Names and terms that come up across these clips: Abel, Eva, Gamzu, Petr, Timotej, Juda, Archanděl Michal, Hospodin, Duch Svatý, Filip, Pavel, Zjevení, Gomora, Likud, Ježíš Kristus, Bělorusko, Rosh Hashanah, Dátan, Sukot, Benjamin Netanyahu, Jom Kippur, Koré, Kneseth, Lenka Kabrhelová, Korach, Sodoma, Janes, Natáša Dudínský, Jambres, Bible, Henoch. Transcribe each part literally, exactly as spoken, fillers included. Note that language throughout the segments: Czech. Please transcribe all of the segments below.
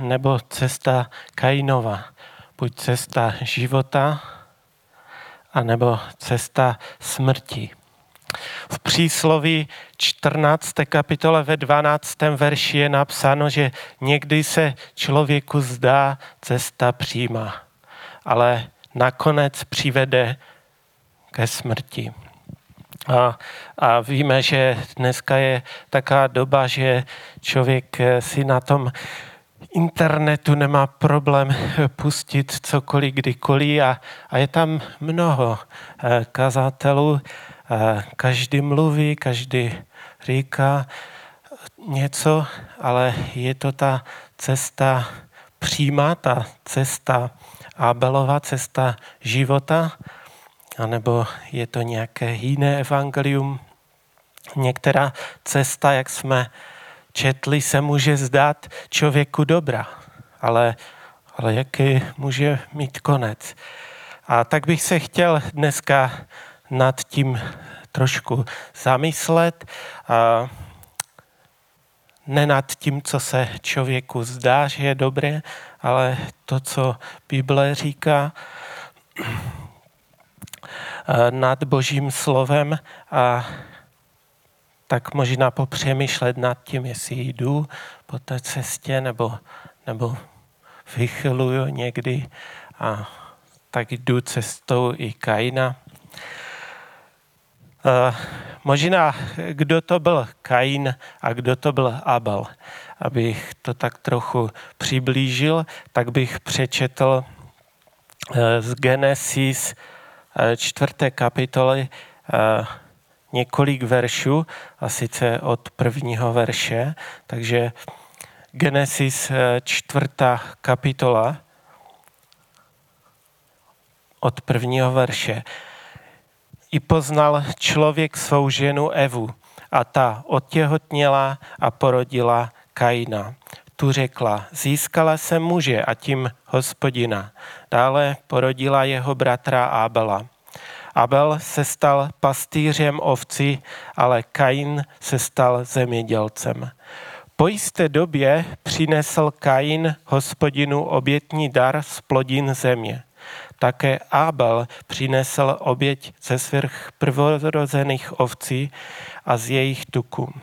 Nebo cesta Kainova, buď cesta života, anebo cesta smrti. V přísloví čtrnácté kapitole ve dvanáctém verši je napsáno, že někdy se člověku zdá cesta přímá, ale nakonec přivede ke smrti. A, a víme, že dneska je taková doba, že člověk si na tom internetu nemá problém pustit cokoliv, kdykoliv a, a je tam mnoho kazatelů. Každý mluví, každý říká něco, ale je to ta cesta přímá, ta cesta Abelova, cesta života, anebo je to nějaké jiné evangelium. Některá cesta, jak jsme četli, se může zdát člověku dobrá, ale, ale jaký může mít konec. A tak bych se chtěl dneska nad tím trošku zamyslet, a ne nad tím, co se člověku zdá, že je dobré, ale to, co Bible říká, nad Božím slovem, a tak možná popřemýšlet nad tím, jestli jdu po té cestě nebo, nebo vychyluju někdy, a tak jdu cestou i Kaina. Uh, možná, kdo to byl Kain a kdo to byl Abel. Abych to tak trochu přiblížil, tak bych přečetl uh, z Genesis uh, čtvrté kapitoly uh, několik veršů, a sice od prvního verše. Takže Genesis uh, čtvrtá kapitola od prvního verše. I poznal člověk svou ženu Evu, a ta otěhotněla a porodila Kaina. Tu řekla, získala jsem muže, a tím Hospodina. Dále porodila jeho bratra Abela. Abel se stal pastýřem ovcí, ale Kain se stal zemědělcem. Po jisté době přinesl Kain Hospodinu obětní dar z plodin země. Také Abel přinesl oběť ze svých prvorozených ovcí a z jejich tuků.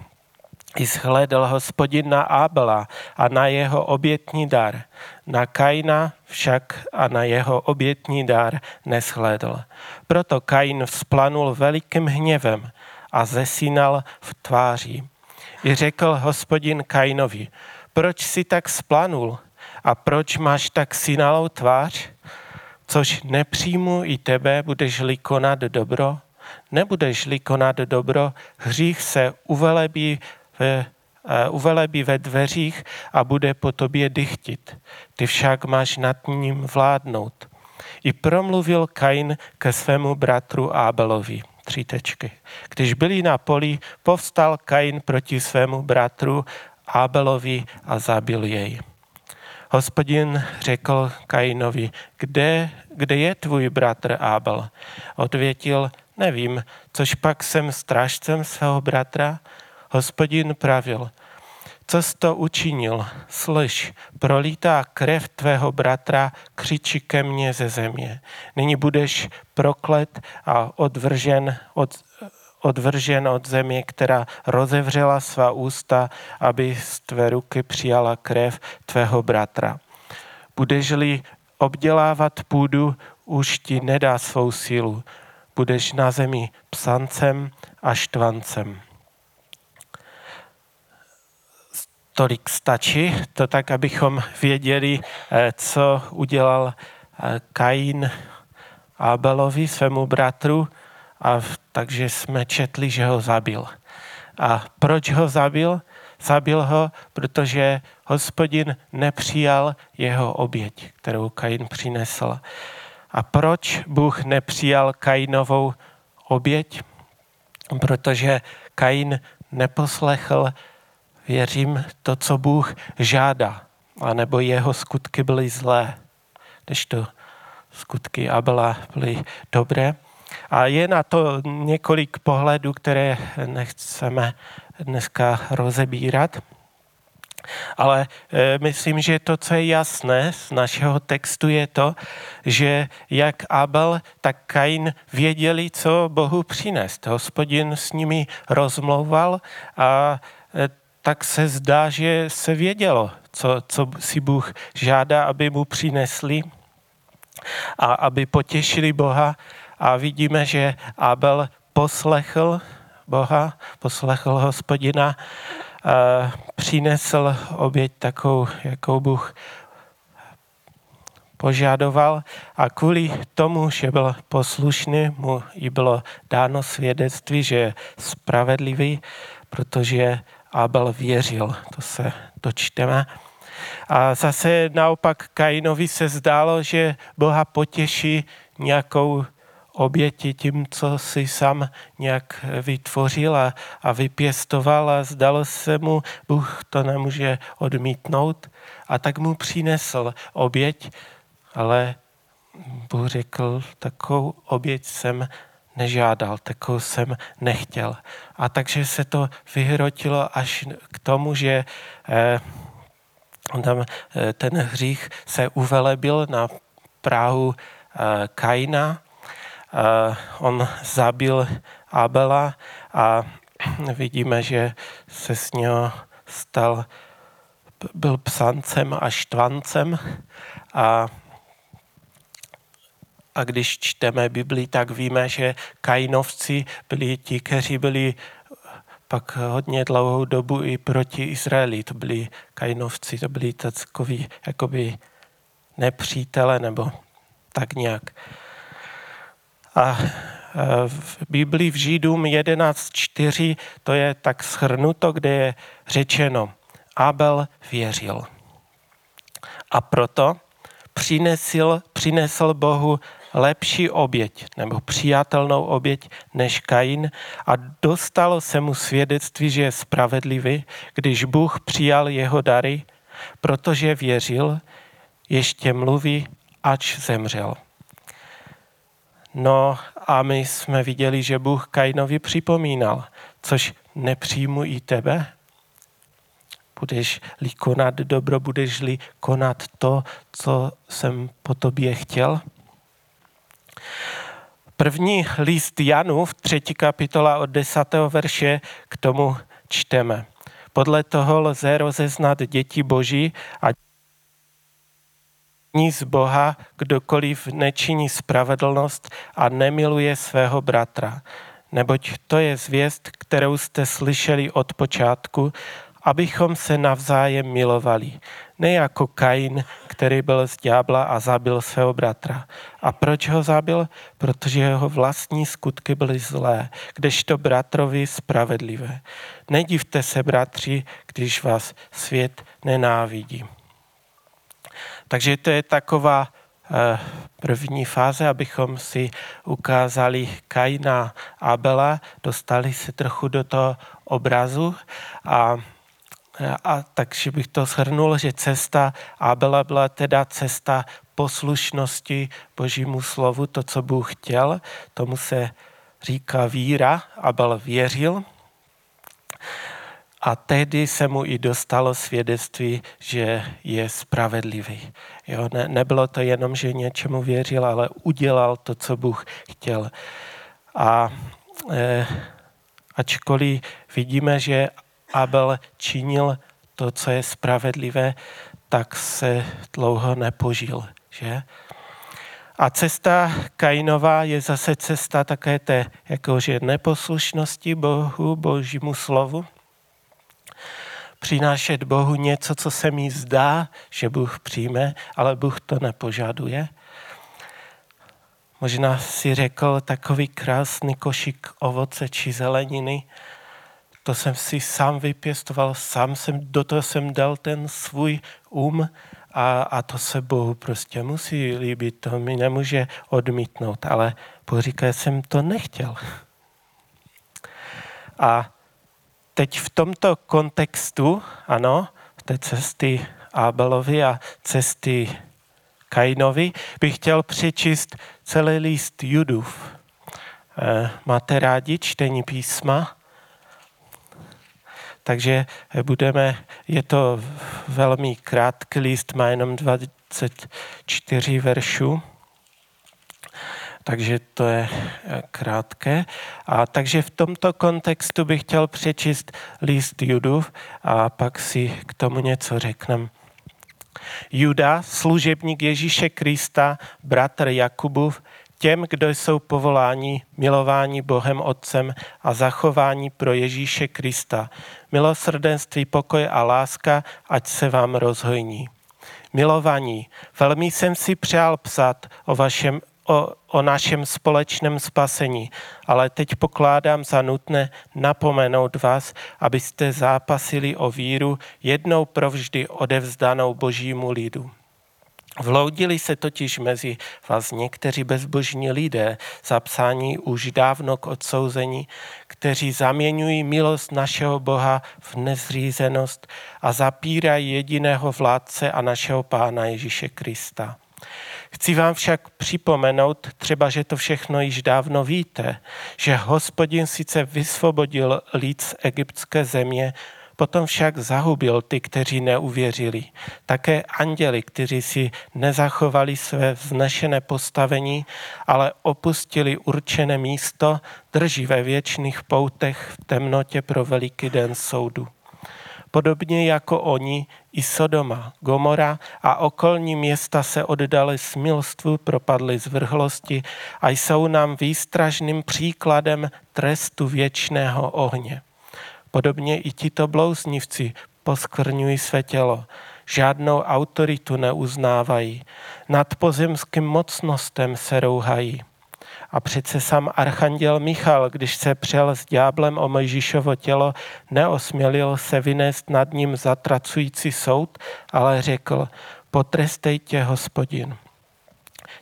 I shlédl Hospodin na Abela a na jeho obětní dar, na Kaina však a na jeho obětní dar neshlédl. Proto Kain vzplanul velikým hněvem a zesínal v tváři. I řekl Hospodin Kainovi, proč jsi tak vzplanul a proč máš tak sínalou tvář? Což nepřijmu i tebe, budeš-li konat dobro, nebudeš-li konat dobro, hřích se uvelebí ve, uh, uvelebí ve dveřích a bude po tobě dychtit. Ty však máš nad ním vládnout. I promluvil Kain ke svému bratru Abelovi. Tři tečky. Když byli na poli, povstal Kain proti svému bratru Abelovi a zabil jej. Hospodin řekl Kainovi, kde, kde je tvůj bratr Abel? Odvětil, nevím, což pak jsem strážcem svého bratra? Hospodin pravil, co jsi to učinil? Slyš, prolítá krev tvého bratra, křičí ke mně ze země. Nyní budeš proklet a odvržen od, odvržen od země, která rozevřela svá ústa, aby z tvé ruky přijala krev tvého bratra. Budeš-li obdělávat půdu, už ti nedá svou sílu. Budeš na zemi psancem a štvancem. Tolik stačí, to tak, abychom věděli, co udělal Kain Abelovi, svému bratru, a takže jsme četli, že ho zabil. A proč ho zabil? Zabil ho, protože Hospodin nepřijal jeho oběť, kterou Kain přinesl. A proč Bůh nepřijal Kainovou oběť? Protože Kain neposlechl, věřím, to, co Bůh žádá, anebo jeho skutky byly zlé, kdežto skutky Abela byly dobré. A je na to několik pohledů, které nechceme dneska rozebírat. Ale e, myslím, že to, co je jasné z našeho textu, je to, že jak Abel, tak Kain věděli, co Bohu přinést. Hospodin s nimi rozmlouval a e, tak se zdá, že se vědělo, co, co si Bůh žádá, aby mu přinesli a aby potěšili Boha. A vidíme, že Abel poslechl Boha, poslechl Hospodina, a přinesl oběť takovou, jakou Bůh požadoval, a kvůli tomu, že byl poslušný, mu i bylo dáno svědectví, že je spravedlivý, protože Abel věřil, to se dočteme. A zase naopak Kainovi se zdálo, že Boha potěší nějakou oběti tím, co si sám nějak vytvořil a, a vypěstoval, a zdalo se mu, Bůh to nemůže odmítnout, a tak mu přinesl oběť, ale Bůh řekl, takovou oběť jsem nežádal, takovou jsem nechtěl. A takže se to vyhrotilo až k tomu, že eh, tam, eh, ten hřích se uvelebil na práhu eh, Kaina. Uh, on zabil Abela a vidíme, že se z něho stal, byl psancem a štvancem. A, a když čteme Bibli, tak víme, že Kainovci byli ti, kteří byli pak hodně dlouhou dobu i proti Izraeli. To byli Kainovci, to byli takový jakoby nepřítele nebo tak nějak. A v Biblii v Židům jedenáct čtyři to je tak shrnuto, kde je řečeno: Abel věřil a proto přinesl, přinesl Bohu lepší oběť nebo přijatelnou oběť než Kain, a dostalo se mu svědectví, že je spravedlivý, když Bůh přijal jeho dary, protože věřil, ještě mluví, ač zemřel. No a my jsme viděli, že Bůh Kainovi připomínal, což nepřijmu i tebe. Budeš-li konat dobro, budeš-li konat to, co jsem po tobě chtěl. První list Janův, třetí kapitola od desátého verše, k tomu čteme. Podle toho lze rozeznat děti Boží a z Boha, kdokoliv nečiní spravedlnost a nemiluje svého bratra. Neboť to je zvěst, kterou jste slyšeli od počátku, abychom se navzájem milovali. Ne jako Kain, který byl z ďábla a zabil svého bratra. A proč ho zabil? Protože jeho vlastní skutky byly zlé, kdežto bratrovi spravedlivé. Nedivte se, bratři, když vás svět nenávidí. Takže to je taková eh, první fáze, abychom si ukázali Kaina a Abela, dostali se trochu do toho obrazu. A, a takže bych to shrnul, že cesta Abela byla teda cesta poslušnosti Božímu slovu, to, co Bůh chtěl, tomu se říká víra. Abel věřil a tehdy se mu i dostalo svědectví, že je spravedlivý. Jo, ne, nebylo to jenom, že něčemu věřil, ale udělal to, co Bůh chtěl. A eh, ačkoliv vidíme, že Abel činil to, co je spravedlivé, tak se dlouho nepožil. Že? A cesta Kainova je zase cesta také té jakože neposlušnosti Bohu, Božímu slovu. Přinášet Bohu něco, co se mi zdá, že Bůh přijme, ale Bůh to nepožaduje. Možná si řekl, takový krásný košík ovoce či zeleniny, to jsem si sám vypěstoval, sám jsem, do toho jsem dal ten svůj um a, a to se Bohu prostě musí líbit, to mi nemůže odmítnout, ale Bůh říká, jsem to nechtěl. A teď v tomto kontextu, ano, té cesty Abelovi a cesty Kainovi, bych chtěl přečíst celý list Judův. E, máte rádi čtení písma? Takže budeme, je to velmi krátký list, má jenom dvacet čtyři veršů, takže to je krátké. A takže v tomto kontextu bych chtěl přečíst list Judův a pak si k tomu něco řekneme. Juda, služebník Ježíše Krista, bratr Jakubův, těm, kdo jsou povoláni, milováni Bohem Otcem a zachování pro Ježíše Krista, milosrdenství, pokoj a láska, ať se vám rozhojní. Milovaní, velmi jsem si přál psát o vašem O, o našem společném spasení, ale teď pokládám za nutné napomenout vás, abyste zápasili o víru jednou provždy odevzdanou Božímu lidu. Vloudili se totiž mezi vás někteří bezbožní lidé, zapsaní už dávno k odsouzení, kteří zaměňují milost našeho Boha v nezřízenost a zapírají jediného vládce a našeho Pána Ježíše Krista. Chci vám však připomenout, třeba, že to všechno již dávno víte, že Hospodin sice vysvobodil lid z egyptské země, potom však zahubil ty, kteří neuvěřili. Také anděli, kteří si nezachovali své vznešené postavení, ale opustili určené místo, drží ve věčných poutech v temnotě pro veliký den soudu. Podobně jako oni, i Sodoma, Gomora a okolní města se oddaly smilstvu, propadly zvrhlosti a jsou nám výstražným příkladem trestu věčného ohně. Podobně i tito blouznivci poskvrňují své tělo, žádnou autoritu neuznávají, nad pozemským mocnostem se rouhají. A přece sám archanděl Michal, když se přel s ďáblem o Mojžíšovo tělo, neosmělil se vynést nad ním zatracující soud, ale řekl, potrestej tě, Hospodin.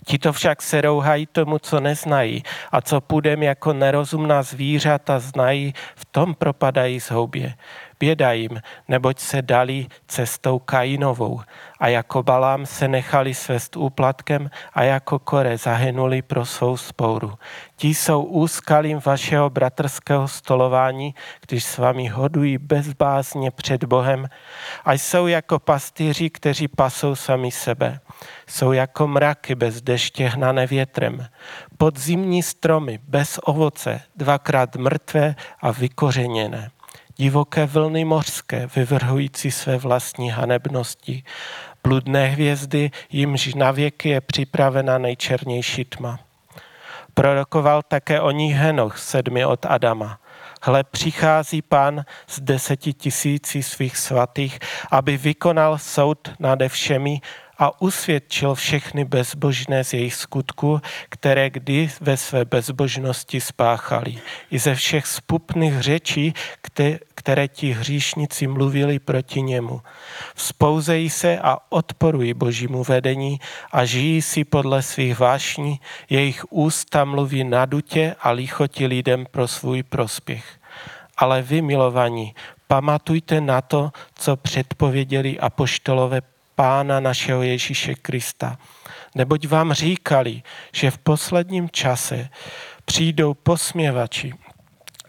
Tito však se rouhají tomu, co neznají a co půdem jako nerozumná zvířata znají, v tom propadají zhoubě. Běda jim, neboť se dali cestou Kainovou a jako Balám se nechali svést úplatkem a jako Kore zahynuli pro svou spouru. Ti jsou úskalím vašeho bratrského stolování, když s vámi hodují bezbázně před Bohem a jsou jako pastýři, kteří pasou sami sebe. Jsou jako mraky bez deště hnané větrem, podzimní stromy bez ovoce, dvakrát mrtvé a vykořeněné. Divoké vlny mořské, vyvrhující své vlastní hanebnosti. Bludné hvězdy, jimž navěky je připravena nejčernější tma. Prorokoval také o nich Henoch, sedmi od Adama. Hle, přichází Pán s deseti tisíci svých svatých, aby vykonal soud nade všemi a usvědčil všechny bezbožné z jejich skutků, které kdy ve své bezbožnosti spáchali. I ze všech zpupných řečí, které ti hříšnici mluvili proti němu. Vzpouzejí se a odporují Božímu vedení a žijí si podle svých vášní, jejich ústa mluví nadutě a lichotí lidem pro svůj prospěch. Ale vy, milovaní, pamatujte na to, co předpověděli apoštolové Pána našeho Ježíše Krista. Neboť vám říkali, že v posledním čase přijdou posměvači,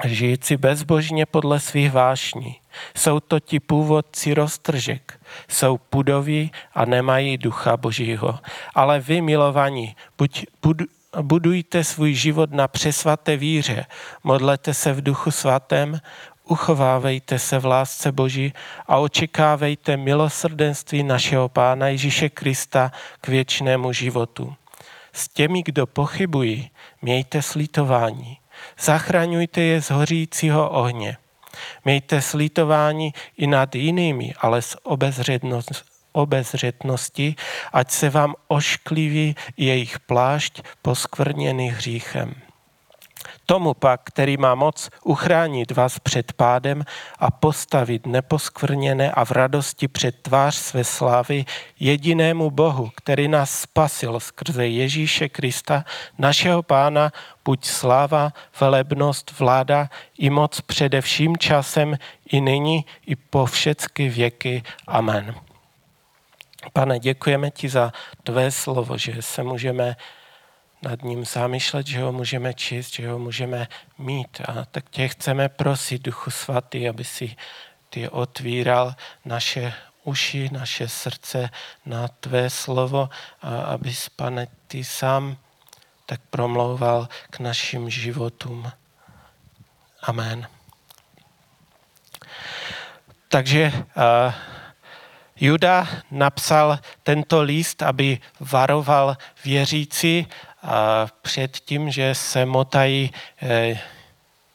žijící bezbožně podle svých vášní. Jsou to ti původci roztržek, jsou pudoví a nemají ducha Božího. Ale vy, milovaní, buď, bud, budujte svůj život na přesvaté víře, modlete se v Duchu Svatém, uchovávejte se v lásce Boží a očekávejte milosrdenství našeho Pána Ježíše Krista k věčnému životu. S těmi, kdo pochybují, mějte slitování. Zachraňujte je z hořícího ohně. Mějte slitování i nad jinými, ale s obezřetností, ať se vám oškliví jejich plášť poskvrněný hříchem. Tomu pak, který má moc uchránit vás před pádem a postavit neposkvrněné a v radosti před tvář své slávy, jedinému Bohu, který nás spasil skrze Ježíše Krista, našeho Pána, buď sláva, velebnost, vláda i moc především časem, i nyní, i po všechny věky. Amen. Pane, děkujeme ti za tvé slovo, že se můžeme nad ním zamýšlet, že ho můžeme číst, že ho můžeme mít. A tak tě chceme prosit, Duchu Svatý, aby si ty otvíral naše uši, naše srdce na tvé slovo, a abys, Pane, ty sám tak promlouval k našim životům. Amen. Takže uh, Juda napsal tento list, aby varoval věřící uh, před tím, že se motají eh,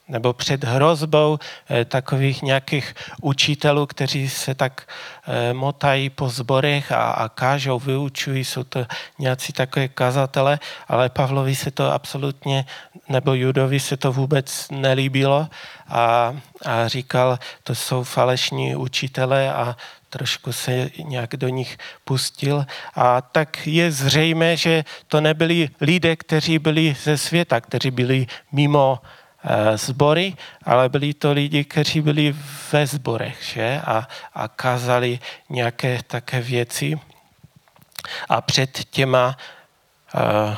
nebo před hrozbou eh, takových nějakých učitelů, kteří se tak eh, motají po zborech a, a kážou, vyučují, jsou to nějací takové kazatele, ale Pavlovi se to absolutně, nebo Judovi se to vůbec nelíbilo a, a říkal, to jsou falešní učitelé a trošku se nějak do nich pustil. A tak je zřejmé, že to nebyli lidé, kteří byli ze světa, kteří byli mimo sbory, ale byli to lidi, kteří byli ve sborech, že? A, a kázali nějaké také věci. A před těma uh,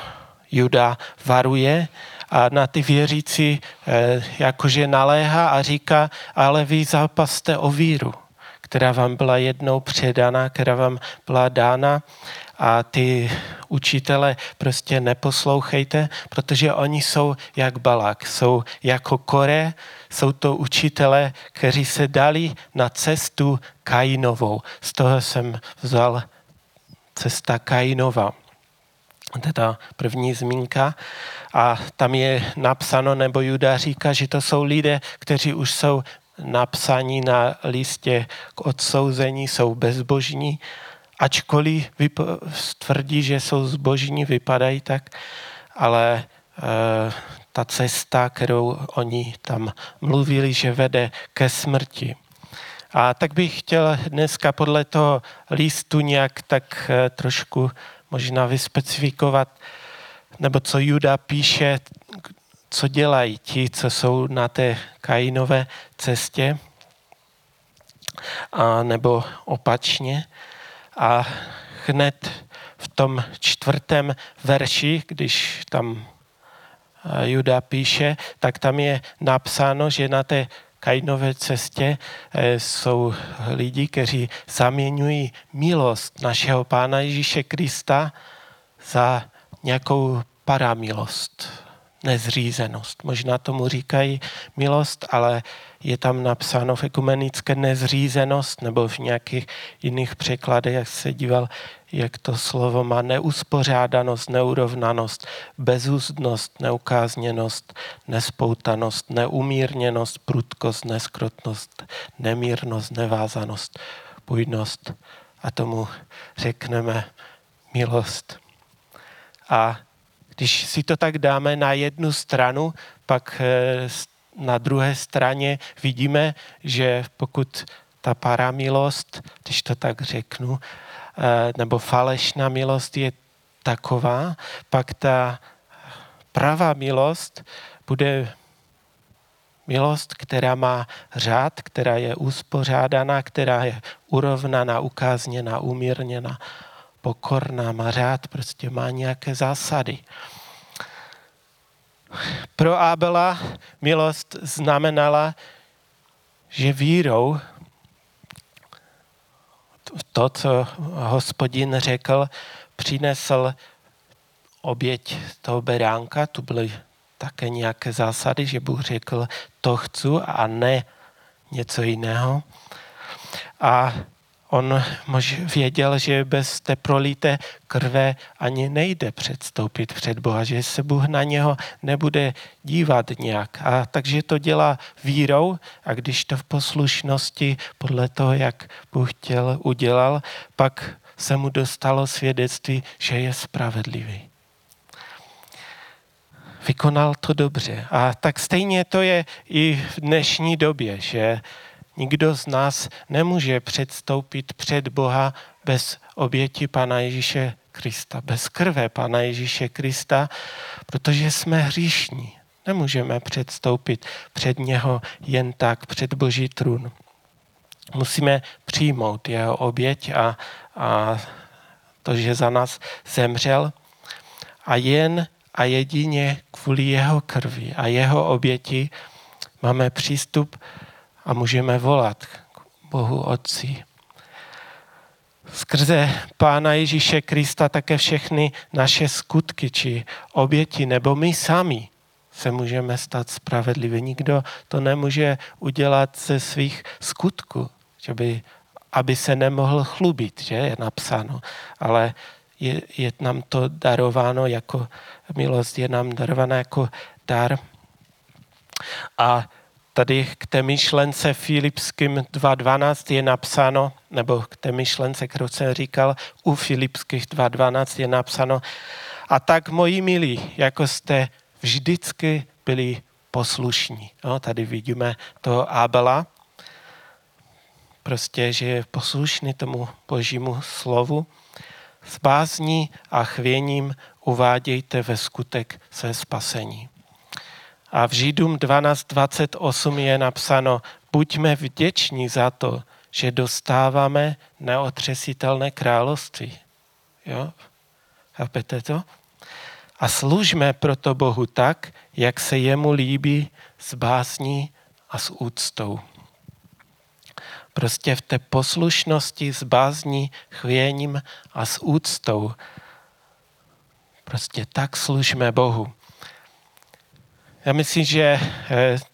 Juda varuje a na ty věřící uh, jakože naléhá a říká, ale vy zápaste o víru, která vám byla jednou předána, která vám byla dána, a ty učitele prostě neposlouchejte, protože oni jsou jak Balák, jsou jako Koré, jsou to učitele, kteří se dali na cestu Kainovou. Z toho jsem vzal cesta Kainova. Teda první zmínka. A tam je napsáno, nebo Juda říká, že to jsou lidé, kteří už jsou napsaní na listě k odsouzení, jsou bezbožní, ačkoliv vypo- tvrdí, že jsou zbožní, vypadají tak, ale e, ta cesta, kterou oni tam mluvili, že vede ke smrti. A tak bych chtěl dneska podle toho listu nějak tak e, trošku možná vyspecifikovat, nebo co Juda píše, co dělají ti, co jsou na té Kainové cestě, a nebo opačně. A hned v tom čtvrtém verši, když tam Juda píše, tak tam je napsáno, že na té Kainové cestě jsou lidi, kteří zaměňují milost našeho Pána Ježíše Krista za nějakou paramilost, nezřízenost. Možná tomu říkají milost, ale je tam napsáno v ekumenické nezřízenost, nebo v nějakých jiných překladech, jak se díval, jak to slovo má, neuspořádanost, neurovnanost, bezúzdnost, neukázněnost, nespoutanost, neumírněnost, prudkost, neskrotnost, nemírnost, nevázanost, bujnost. A tomu řekneme milost. A když si to tak dáme na jednu stranu, pak na druhé straně vidíme, že pokud ta paramilost, když to tak řeknu, nebo falešná milost je taková, pak ta pravá milost bude milost, která má řád, která je uspořádaná, která je urovnaná, ukázněná, umírněná, pokorná, má řád, prostě má nějaké zásady. Pro Abela milost znamenala, že vírou to, co Hospodin řekl, přinesl oběť toho beránka. Tu byly také nějaké zásady, že Bůh řekl, to chci a ne něco jiného. A on mož věděl, že bez té prolité krve ani nejde předstoupit před Boha, že se Bůh na něho nebude dívat nějak. A takže to dělá vírou, a když to v poslušnosti podle toho, jak Bůh chtěl, udělal, pak se mu dostalo svědectví, že je spravedlivý. Vykonal to dobře. A tak stejně to je i v dnešní době, že nikdo z nás nemůže předstoupit před Boha bez oběti Pana Ježíše Krista, bez krve Pana Ježíše Krista, protože jsme hříšní. Nemůžeme předstoupit před něho jen tak, před Boží trůn. Musíme přijmout jeho oběť a, a to, že za nás zemřel, a jen a jedině kvůli jeho krvi a jeho oběti máme přístup a můžeme volat Bohu Otci. Skrze Pána Ježíše Krista také všechny naše skutky či oběti, nebo my sami se můžeme stát spravedlivými. Nikdo to nemůže udělat ze svých skutků, že by, aby se nemohl chlubit, že je napsáno. Ale je, je nám to darováno jako milost, je nám darována jako dar. A tady k té myšlence Filipským dva dvanáct je napsáno, nebo k té myšlence, kterou jsem říkal, u Filipských dva dvanáct je napsáno: a tak, moji milí, jako jste vždycky byli poslušní. No, tady vidíme toho Abela, prostě, že je poslušný tomu Božímu slovu. S bázní a chvěním uvádějte ve skutek své spasení. A v Židům dvanáct dvacet osm je napsáno: buďme vděční za to, že dostáváme neotřesitelné království. Jo? Chápete to? A služme proto Bohu tak, jak se jemu líbí, s básní a s úctou. Prostě v té poslušnosti, s bázní, chvěním a s úctou. Prostě tak služme Bohu. Já myslím, že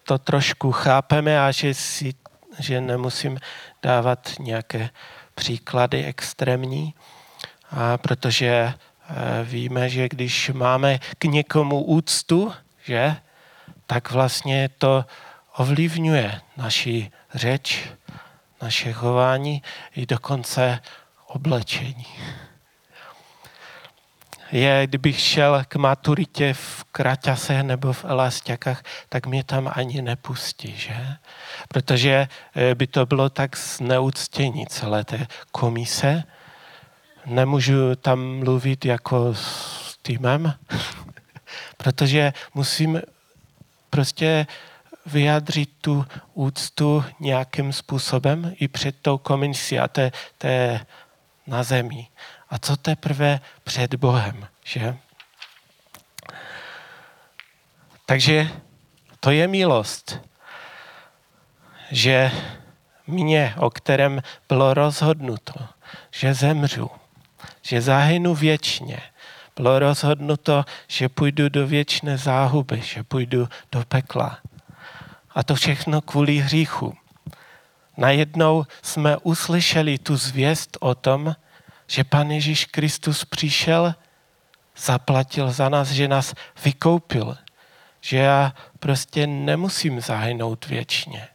to trošku chápeme a že, si, že nemusím dávat nějaké příklady extrémní, a protože víme, že když máme k někomu úctu, že, tak vlastně to ovlivňuje naši řeč, naše chování i dokonce oblečení. Je, kdybych šel k maturitě v kraťasech nebo v elasťakách, tak mě tam ani nepustí, že? Protože by to bylo tak zneuctění celé té komise. Nemůžu tam mluvit jako s týmem, protože musím prostě vyjádřit tu úctu nějakým způsobem i před tou komisí, a té, té na zemi. A co teprve před Bohem, že? Takže to je milost, že mě, o kterém bylo rozhodnuto, že zemřu, že zahynu věčně, bylo rozhodnuto, že půjdu do věčné záhuby, že půjdu do pekla. A to všechno kvůli hříchu. Najednou jsme uslyšeli tu zvěst o tom, že Pán Ježíš Kristus přišel, zaplatil za nás, že nás vykoupil, že já prostě nemusím zahynout věčně.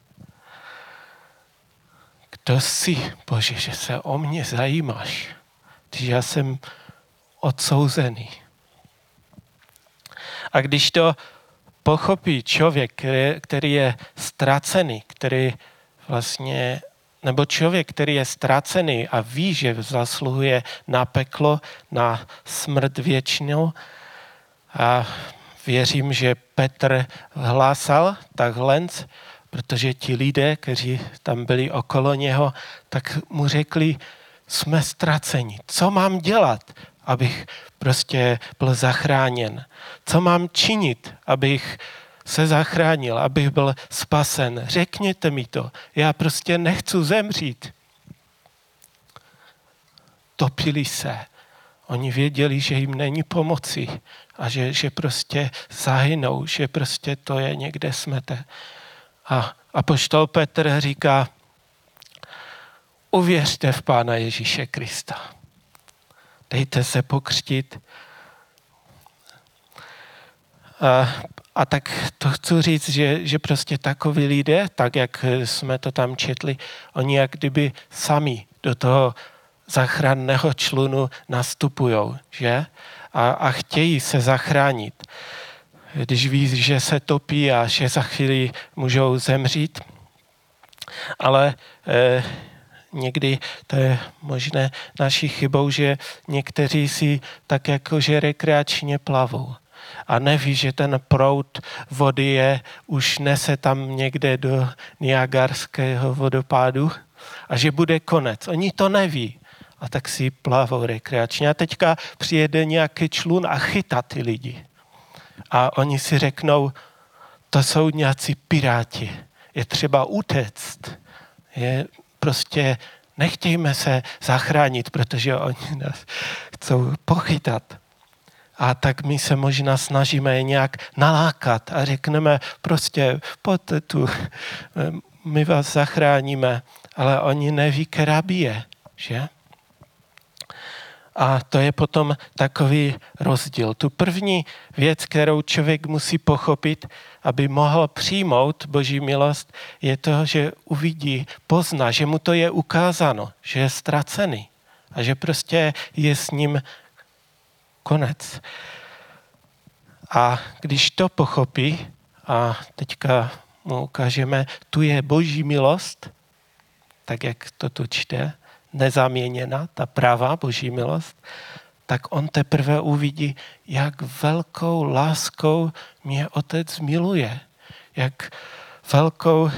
Kdo jsi, Bože, že se o mě zajímáš, když já jsem odsouzený. A když to pochopí člověk, který je ztracený, který vlastně... nebo člověk, který je ztracený a ví, že zasluhuje na peklo, na smrt věčnou. A věřím, že Petr hlásal takhle, protože ti lidé, kteří tam byli okolo něho, tak mu řekli: jsme ztraceni, co mám dělat, abych prostě byl zachráněn? Co mám činit, abych se zachránil, abych byl spasen? Řekněte mi to, já prostě nechci zemřít. Topili se. Oni věděli, že jim není pomoci a že, že prostě zahynou, že prostě to je někde smete. A apoštol Petr říká: uvěřte v Pána Ježíše Krista. Dejte se pokřtit. A A tak to chci říct, že, že prostě takoví lidé, tak jak jsme to tam četli, oni jak kdyby sami do toho záchranného člunu nastupujou, že? A, a chtějí se zachránit. Když ví, že se topí a že za chvíli můžou zemřít, ale eh, někdy to je možné naší chybou, že někteří si tak jakože rekreačně plavou. A neví, že ten proud vody je, už nese tam někde do Niagarského vodopádu a že bude konec. Oni to neví. A tak si plavou rekreačně. A teďka přijede nějaký člun a chytá ty lidi. A oni si řeknou: to jsou nějací piráti. Je třeba utéct. Je Prostě nechtějme se zachránit, protože oni nás chcou pochytat. A tak my se možná snažíme nějak nalákat a řekneme prostě pod tu, my vás zachráníme, ale oni neví, která bije, že? A to je potom takový rozdíl. Tu první věc, kterou člověk musí pochopit, aby mohl přijmout Boží milost, je to, že uvidí, pozná, že mu to je ukázáno, že je ztracený a že prostě je s ním konec. A když to pochopí, a teďka mu ukážeme, tu je Boží milost, tak jak to tu čte, nezaměněna, ta pravá Boží milost, tak on teprve uvidí, jak velkou láskou mě Otec miluje, jak velkou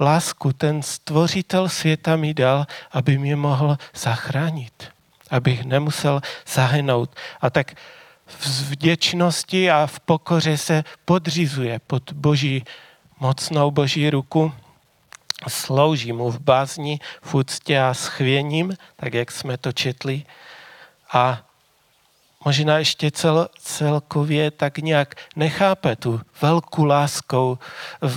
lásku ten stvořitel světa mi dal, aby mě mohl zachránit, abych nemusel zahynout. A tak v vděčnosti a v pokoře se podřizuje pod Boží, mocnou Boží ruku, slouží mu v bázni, v úctě a schvěním, tak jak jsme to četli. A možná ještě cel, celkově tak nějak nechápe tu velkou láskou,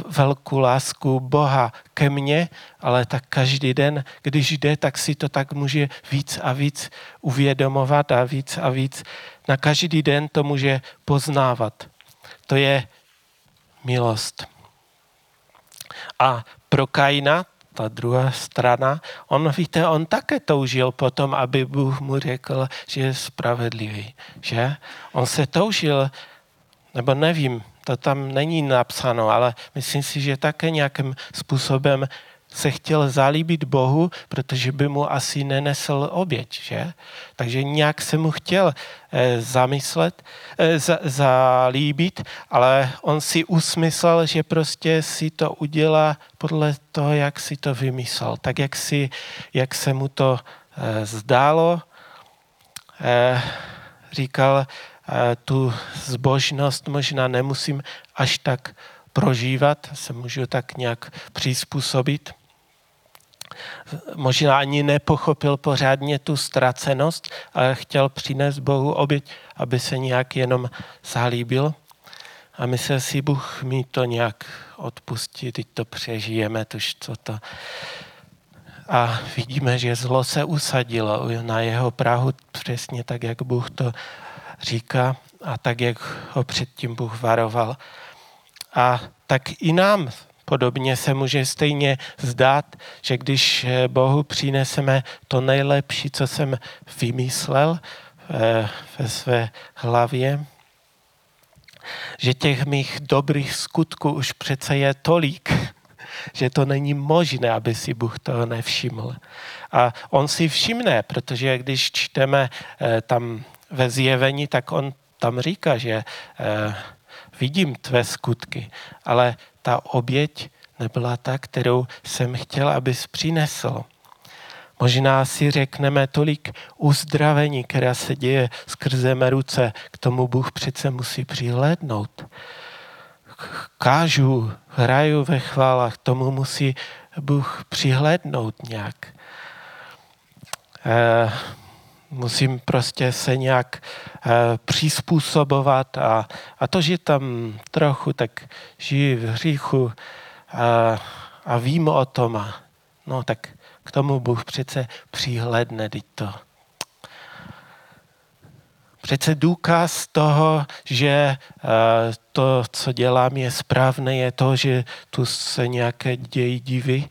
velkou lásku Boha ke mně, ale tak každý den, když jde, tak si to tak může víc a víc uvědomovat a víc a víc. Na každý den to může poznávat. To je milost. A pro Kaina, ta druhá strana, on, víte, on také toužil potom, aby Bůh mu řekl, že je spravedlivý, že? On se toužil, nebo nevím, to tam není napsáno, ale myslím si, že také nějakým způsobem se chtěl zalíbit Bohu, protože by mu asi nenesl oběť, že? Takže nějak se mu chtěl e, zamyslet, e, z, zalíbit, ale on si usmyslel, že prostě si to udělá podle toho, jak si to vymyslel, tak jak, si, jak se mu to e, zdálo. E, říkal, e, tu zbožnost možná nemusím až tak prožívat, se můžu tak nějak přizpůsobit. Možná ani nepochopil pořádně tu ztracenost, ale chtěl přinést Bohu oběť, aby se nějak jenom zalíbil. A myslel si, Bůh mi to nějak odpustí, teď to přežijeme, tož co to. A vidíme, že zlo se usadilo na jeho prahu, přesně tak, jak Bůh to říká a tak, jak ho předtím Bůh varoval. A tak i nám podobně se může stejně zdát, že když Bohu přineseme to nejlepší, co jsem vymyslel ve své hlavě, že těch mých dobrých skutků už přece je tolik, že to není možné, aby si Bůh toho nevšiml. A on si všimne, protože když čteme tam ve Zjevení, tak on tam říká, že vidím tvé skutky, ale ta oběť nebyla ta, kterou jsem chtěl, abys přinesl. Možná si řekneme tolik uzdravení, která se děje skrze mé ruce, k tomu Bůh přece musí přihlédnout. Kážu, hraju ve chválách, tomu musí Bůh přihlédnout nějak. E, musím prostě se nějak přizpůsobovat a, a to, že tam trochu tak žiju v hříchu a, a vím o tom, no tak k tomu Bůh přece přihlédne, teď to. Přece důkaz toho, že to, co dělám, je správné, je to, že tu se nějaké dějí divy,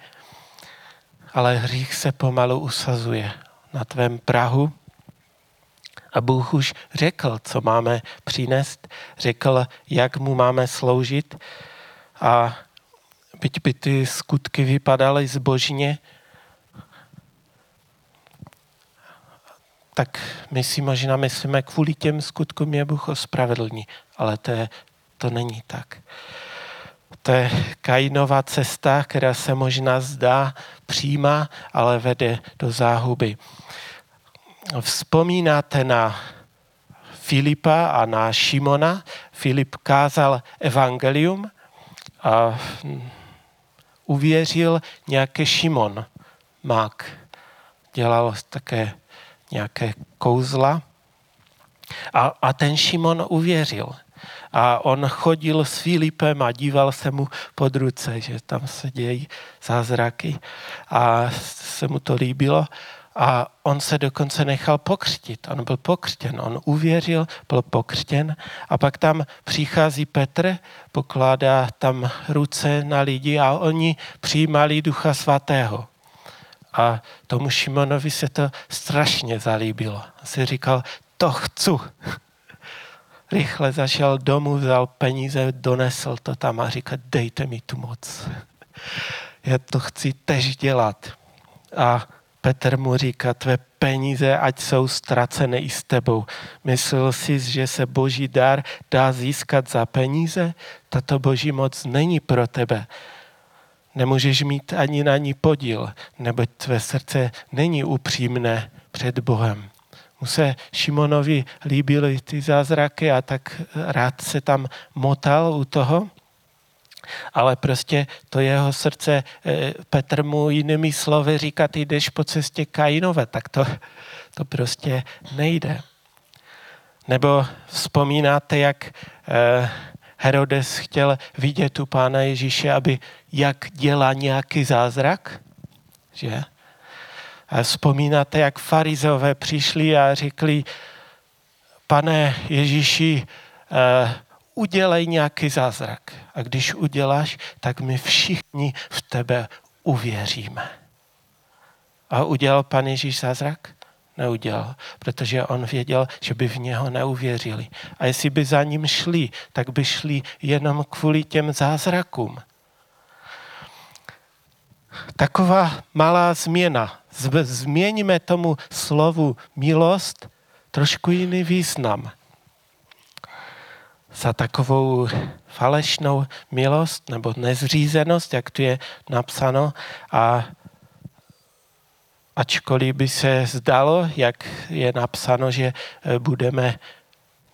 ale hřích se pomalu usazuje na tvém prahu. A Bůh už řekl, co máme přinést, řekl, jak mu máme sloužit. A byť by ty skutky vypadaly zbožně, tak my si možná myslíme, kvůli těm skutkům je Bůh ospravedlní. Ale to, je, to není tak. To je Kainová cesta, která se možná zdá přímá, ale vede do záhuby. Vzpomínáte na Filipa a na Šimona. Filip kázal evangelium a uvěřil nějaký Šimon. mák. Dělal také nějaké kouzla. A, a ten Šimon uvěřil. A on chodil s Filipem a díval se mu pod ruce, že tam se dějí zázraky. A se mu to líbilo. A on se dokonce nechal pokřtit. On byl pokřtěn. On uvěřil, byl pokřtěn. A pak tam přichází Petr, pokládá tam ruce na lidi a oni přijímali Ducha Svatého. A tomu Šimonovi se to strašně zalíbilo. Si říkal, to chci. Rychle zašel domů, vzal peníze, donesl to tam a říkal, dejte mi tu moc. Já to chci tež dělat. A Petr mu říká, tvé peníze, ať jsou ztracené i s tebou. Myslel jsi, že se Boží dar dá získat za peníze? Tato Boží moc není pro tebe. Nemůžeš mít ani na ní podíl, neboť tvé srdce není upřímné před Bohem. Mu se Šimonovi líbily ty zázraky a tak rád se tam motal u toho, ale prostě to jeho srdce, Petr mu jinými slovy říká, ty jdeš po cestě Kainové, tak to, to prostě nejde. Nebo vzpomínáte, jak Herodes chtěl vidět u Pána Ježíše, aby jak dělá nějaký zázrak, že? A vzpomínáte, jak farizeové přišli a řekli, pane Ježíši, uh, udělej nějaký zázrak. A když uděláš, tak my všichni v tebe uvěříme. A udělal pan Ježíš zázrak? Neudělal, protože on věděl, že by v něho neuvěřili. A jestli by za ním šli, tak by šli jenom kvůli těm zázrakům. Taková malá změna. Změníme tomu slovu milost trošku jiný význam. Za takovou falešnou milost nebo nezřízenost, jak tu je napsáno, a ačkoliv by se zdalo, jak je napsáno, že budeme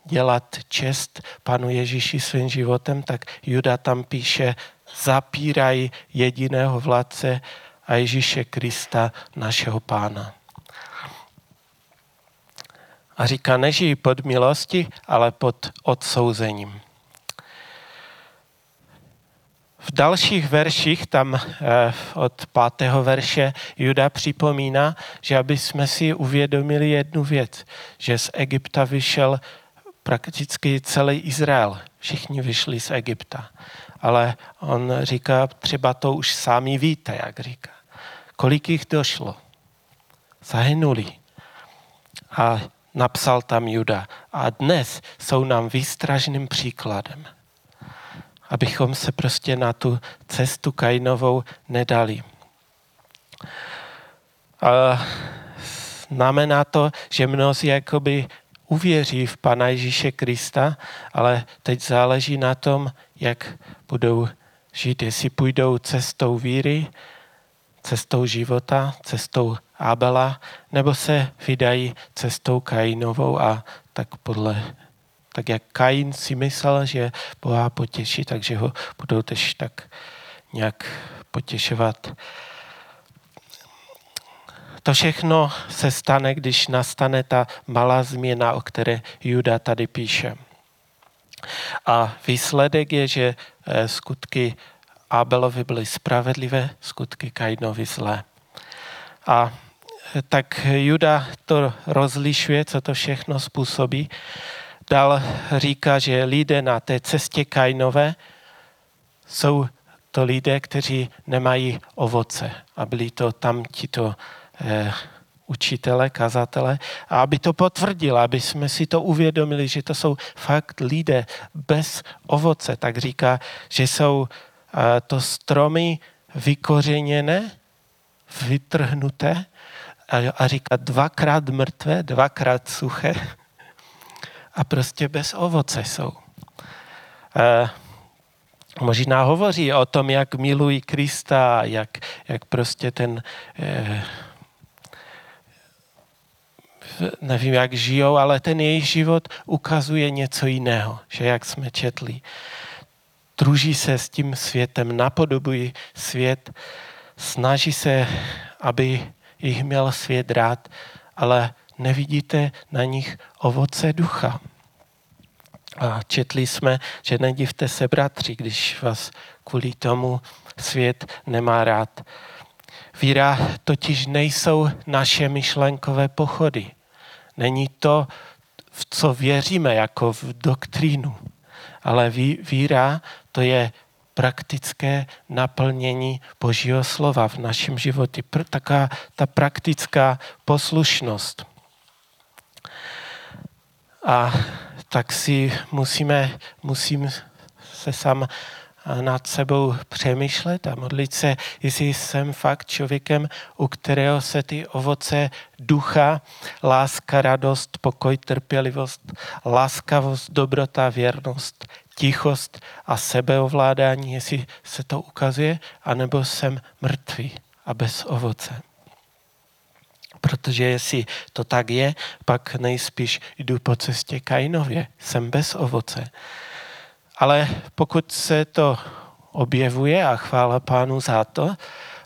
dělat čest Panu Ježíši svým životem, tak Juda tam píše, zapírají jediného vládce a Ježíše Krista, našeho Pána. A říká, nežijí pod milosti, ale pod odsouzením. V dalších verších, tam od pátého verše, Juda připomíná, že aby jsme si uvědomili jednu věc, že z Egypta vyšel prakticky celý Izrael. Všichni vyšli z Egypta. Ale on říká, třeba to už sami víte, jak říká. Kolik jich došlo? Zahynuli. A napsal tam Juda. A dnes jsou nám výstražným příkladem. Abychom se prostě na tu cestu Kainovou nedali. A znamená to, že mnozí jakoby uvěří v Pana Ježíše Krista, ale teď záleží na tom, jak budou žít, jestli půjdou cestou víry, cestou života, cestou Abela, nebo se vydají cestou Kainovou a tak podle, tak jak Kain si myslel, že Boha potěší, takže ho budou tež tak nějak potěšovat. To všechno se stane, když nastane ta malá změna, o které Juda tady píše. A výsledek je, že skutky Abelovi byly spravedlivé, skutky Kainovi zlé. A tak Juda to rozlišuje, co to všechno způsobí. Dál říká, že lidé na té cestě Kainové jsou to lidé, kteří nemají ovoce. A byli to tam tito eh, učitele, kazatele. A aby to potvrdilo, aby jsme si to uvědomili, že to jsou fakt lidé bez ovoce, tak říká, že jsou eh, to stromy vykořeněné, vytrhnuté a, a říká dvakrát mrtvé, dvakrát suché. A prostě bez ovoce jsou. Eh, možná hovoří o tom, jak milují Krista, jak, jak prostě ten, eh, nevím, jak žijou, ale ten jejich život ukazuje něco jiného, že jak jsme četli. Druží se s tím světem, napodobují svět, snaží se aby jich měl svět rád, ale nevidíte na nich ovoce ducha. A četli jsme, že nedivte se, bratři, když vás kvůli tomu svět nemá rád. Víra totiž nejsou naše myšlenkové pochody. Není to, v co věříme, jako v doktrínu. Ale víra, to je praktické naplnění Božího slova v našem životě. Taká ta praktická poslušnost. A tak si musíme, musím se sám nad sebou přemýšlet a modlit se, jestli jsem fakt člověkem, u kterého se ty ovoce ducha, láska, radost, pokoj, trpělivost, laskavost, dobrota, věrnost, tichost a sebeovládání, jestli se to ukazuje, anebo jsem mrtvý a bez ovoce. Protože jestli to tak je, pak nejspíš jdu po cestě Kainově, jsem bez ovoce. Ale pokud se to objevuje, a chvála Pánu za to,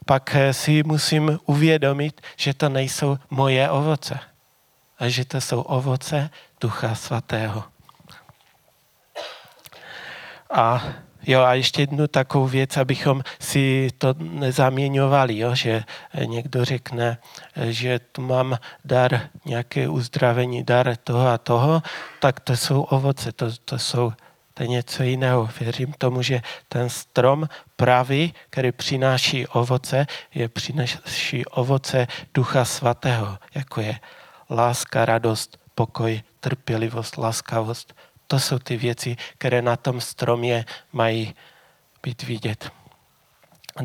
pak si musím uvědomit, že to nejsou moje ovoce, a že to jsou ovoce Ducha Svatého. A jo, a ještě jednu takovou věc, abychom si to nezaměňovali, jo, že někdo řekne, že tu mám dar, nějaké uzdravení, dar toho a toho, tak to jsou ovoce, to, to jsou to je něco jiného. Věřím tomu, že ten strom pravý, který přináší ovoce, je přináší ovoce Ducha Svatého, jako je láska, radost, pokoj, trpělivost, laskavost. To jsou ty věci, které na tom stromě mají být vidět.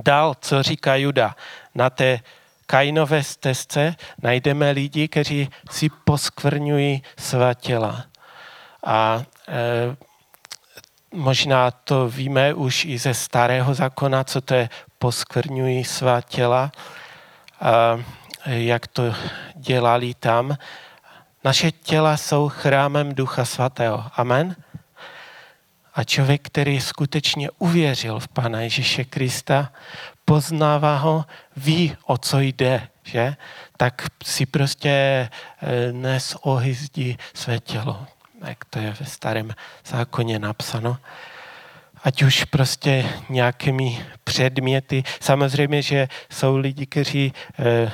Dál, co říká Juda. Na té Kainové stezce najdeme lidi, kteří si poskvrňují svá těla. A e, možná to víme už i ze starého zákona, co to je poskvrňují svá těla, a jak to dělali tam. Naše těla jsou chrámem Ducha Svatého. Amen. A člověk, který skutečně uvěřil v Pána Ježíše Krista, poznává ho, ví, o co jde, že? Tak si prostě nesohyzdí své tělo. Jak to je ve starém zákoně napsáno, ať už prostě nějakými předměty. Samozřejmě, že jsou lidi, kteří eh,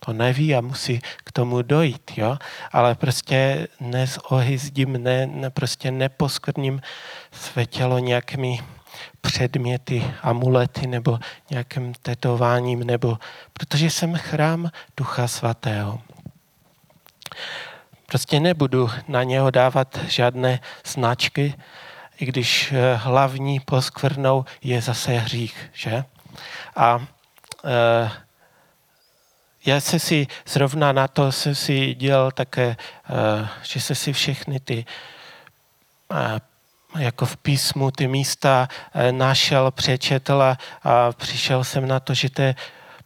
to neví a musí k tomu dojít, jo? Ale prostě nezohyzdím, ne, ne, prostě neposkvrním své tělo nějakými předměty, amulety nebo nějakým tetováním, nebo, protože jsem chrám Ducha Svatého. Prostě nebudu na něho dávat žádné značky, i když hlavní poskvrnou je zase hřích, že? A e, já se si zrovna na to jsem si dělal také, e, že se si všechny ty e, jako v písmu ty místa e, našel, přečetl a přišel jsem na to, že to je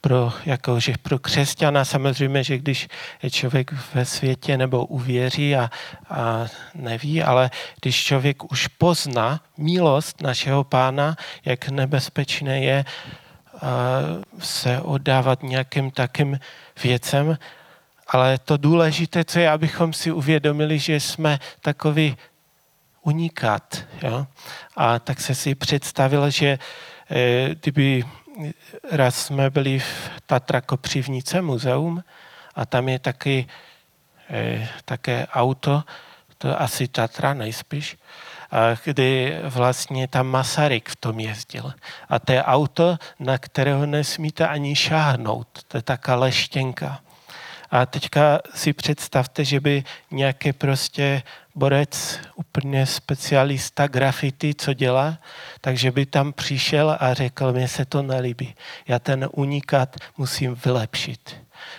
Pro, jako, že pro křesťana samozřejmě, že když je člověk ve světě nebo uvěří a, a neví, ale když člověk už pozná milost našeho Pána, jak nebezpečné je se oddávat nějakým takým věcem, ale to důležité, co je, abychom si uvědomili, že jsme takový unikát. Jo? A tak se si představil, že e, kdyby raz jsme byli v Tatra Kopřivnice muzeum a tam je taky, e, také auto, to je asi Tatra nejspíš, a kdy vlastně tam Masaryk v tom jezdil. A to je auto, na kterého nesmíte ani šáhnout. To je taká leštěnka. A teďka si představte, že by nějaký prostě borec, úplně specialista grafity, co dělá, takže by tam přišel a řekl, mně se to nelíbí, já ten unikát musím vylepšit.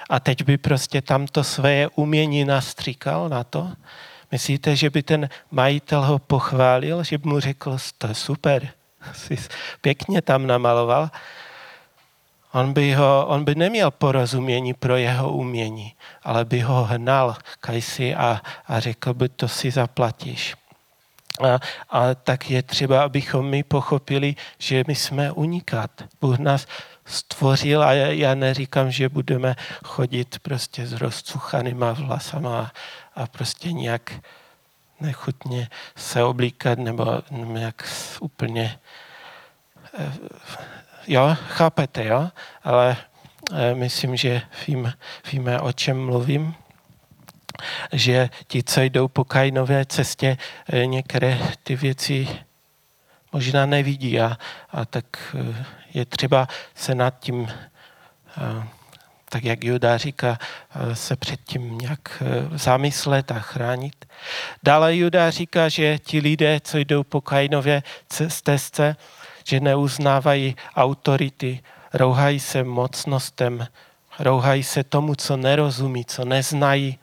A teď by prostě tam to své umění nastříkal na to. Myslíte, že by ten majitel ho pochválil, že by mu řekl, to je super, jsi pěkně tam namaloval. On by, ho, on by neměl porozumění pro jeho umění, ale by ho hnal kajsi a, a řekl by, to si zaplatíš. A, a tak je třeba, abychom my pochopili, že my jsme unikát. Bůh nás stvořil a já neříkám, že budeme chodit prostě s rozcuchanýma vlasama a prostě nějak nechutně se oblíkat nebo nějak úplně, jo, chápete, jo, ale myslím, že vím, víme, o čem mluvím, že ti, co jdou po Kainové cestě, některé ty věci možná nevidí a, a tak je třeba se nad tím, tak jak Juda říká, se před tím nějak zamyslet a chránit. Dále Juda říká, že ti lidé, co jdou po Kainově cestě, že neuznávají autority, rouhají se mocnostem, rouhají se tomu, co nerozumí, co neznají.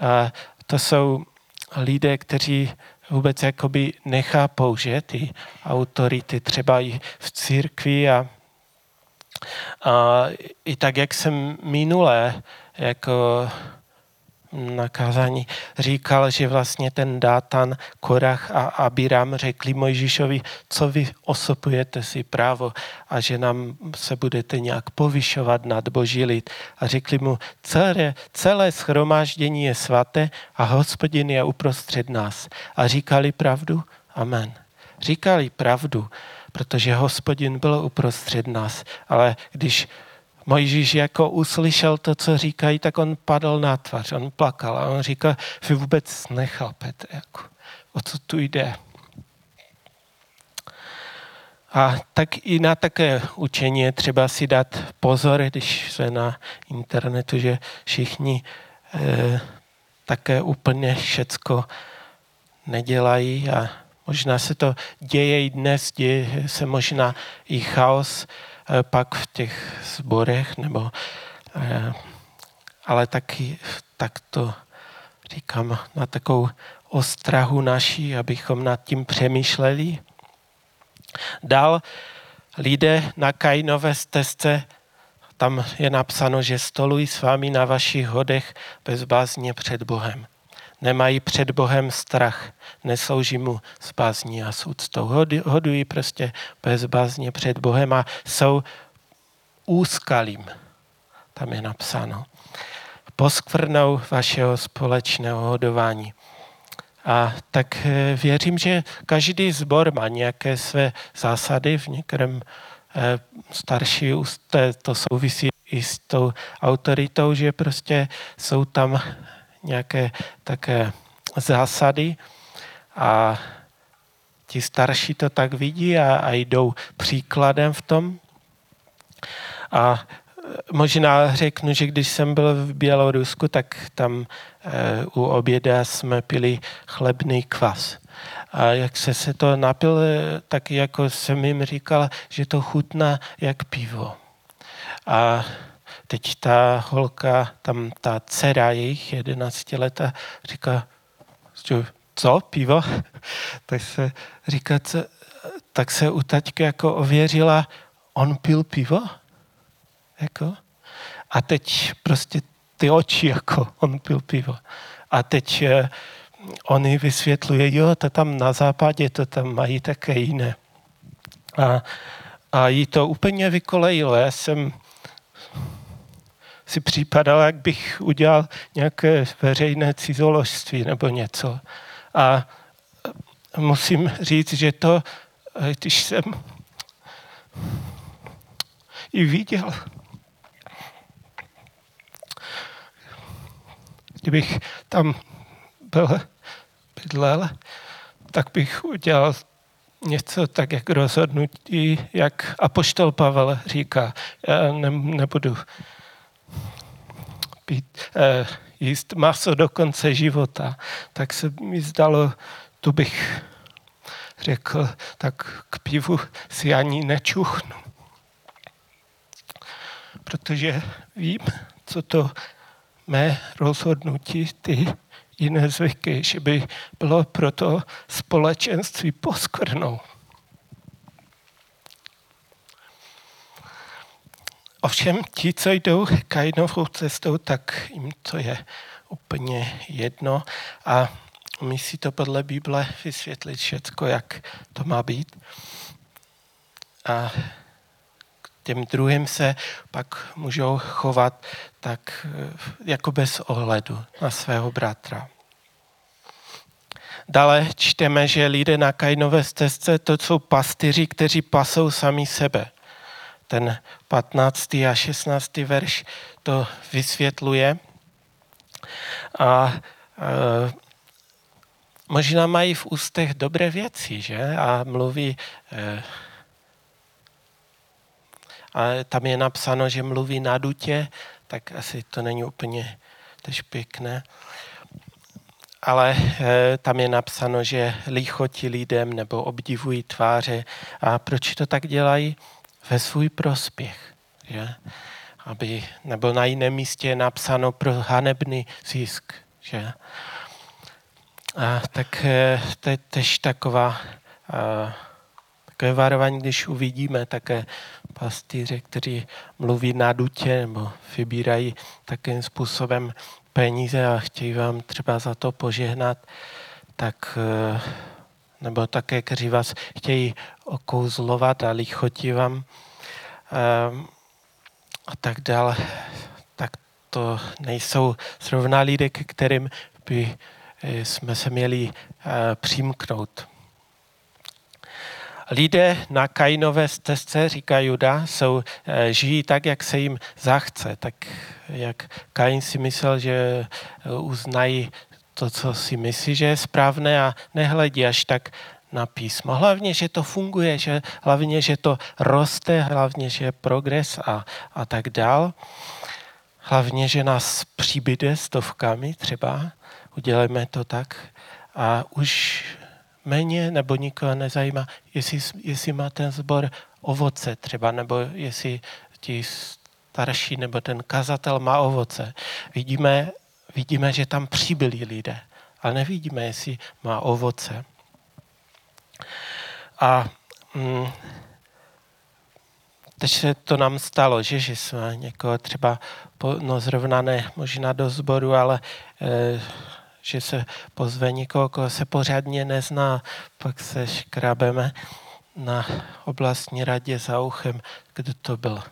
A to jsou lidé, kteří vůbec jakoby nechápou, že ty autority třeba i v církvi a, a i tak, jak jsem minule jako na kázání říkal, že vlastně ten Dátan, Korach a Abiram řekli Mojžíšovi, co vy osobujete si právo a že nám se budete nějak povyšovat nad Boží lid. A řekli mu, celé, celé shromáždění je svaté a Hospodin je uprostřed nás. A říkali pravdu? Amen. Říkali pravdu, protože Hospodin byl uprostřed nás. Ale když Mojžíš jako uslyšel to, co říkají, tak on padl na tvář, on plakal a on říkal, vy vůbec nechápete, jako, o co tu jde. A tak i na také učení je třeba si dát pozor, když se na internetu, že všichni eh, také úplně všecko nedělají a možná se to děje i dnes, děje se možná i chaos, pak v těch sborech, nebo, ale taky tak to říkám na takovou ostrahu naší, abychom nad tím přemýšleli. Dál lidé na Kainové stezce, tam je napsáno, že stolují s vámi na vašich hodech bezbázně před Bohem. Nemají před Bohem strach, neslouží mu s bázní a s úctou. Hodují prostě bezbázně před Bohem a jsou úskalím, tam je napsáno. Poskvrnou vašeho společného hodování. A tak věřím, že každý sbor má nějaké své zásady, v některém starší ústě to souvisí i s tou autoritou, že prostě jsou tam nějaké také zásady a ti starší to tak vidí a, a jdou příkladem v tom. A možná řeknu, že když jsem byl v Bělorusku, tak tam e, u oběda jsme pili chlebný kvas. A jak se se to napil, tak jako jsem jim říkal, že to chutná jak pivo. A teď ta holka, tam ta dcera jejich jedenáctiletá, říká, co, pivo? tak se říká, co? Tak se u taťky jako ověřila, on pil pivo? Jako? A teď prostě ty oči, jako on pil pivo. A teď eh, oni vysvětluje, jo, to tam na západě, to tam mají také jiné. A, a jí to úplně vykolejilo. Já jsem si připadal, jak bych udělal nějaké veřejné cizoložství nebo něco. A musím říct, že to, když jsem i viděl, kdybych tam byl, bydlel, tak bych udělal něco tak, jak rozhodnutí, jak apoštol Pavel říká, já ne, nebudu jíst maso do konce života, tak se mi zdalo, tu bych řekl, tak k pivu si ani nečuchnu. Protože vím, co to mé rozhodnutí, ty jiné zvyky, že by bylo pro to společenství poskvrnou. Ovšem ti, co jdou Kainovou cestou, tak jim to je úplně jedno a umí si to podle Bible vysvětlit všecko, jak to má být. A těm druhým se pak můžou chovat tak jako bez ohledu na svého bratra. Dále čteme, že lidé na Kainové stezce, to jsou pastyři, kteří pasou sami sebe. Ten patnáctý a šestnáctý verš to vysvětluje. A e, možná mají v ústech dobré věci, že? A mluví... E, a tam je napsáno, že mluví na dutě, tak asi to není úplně tež pěkné. Ale e, tam je napsáno, že líchotí lidem nebo obdivují tváře. A proč to tak dělají? Ve svůj prospěch, že? Aby, nebo na jiném místě je napsáno pro hanebný zisk, že? A tak to je tež taková, a, takové varování, když uvidíme také pastýře, kteří mluví na dutě nebo vybírají takým způsobem peníze a chtějí vám třeba za to požehnat, tak... nebo také, kteří vás chtějí okouzlovat a lichotí vám ehm, a tak dále, tak to nejsou zrovna lidé, k kterým by jsme se měli e, přimknout. Lidé na Kainové stezce, říká Juda, jsou, e, žijí tak, jak se jim zachce, tak jak Kain si myslel, že uznají to, co si myslí, že je správné a nehledí až tak na písmo. Hlavně, že to funguje, že, hlavně, že to roste, hlavně, že je progres a, a tak dál. Hlavně, že nás přibyde stovkami třeba, udělejme to tak a už méně nebo nikoho nezajímá, jestli, jestli má ten sbor ovoce třeba, nebo jestli ti starší nebo ten kazatel má ovoce. Vidíme, Vidíme, že tam přibyli lidé, ale nevidíme, jestli má ovoce. A mm, teď se to nám stalo, že, že jsme někoho třeba, po, no zrovna ne, možná do sboru, ale e, že se pozve někoho, koho se pořádně nezná, pak se škrábeme na oblastní radě za uchem, kdo to byl.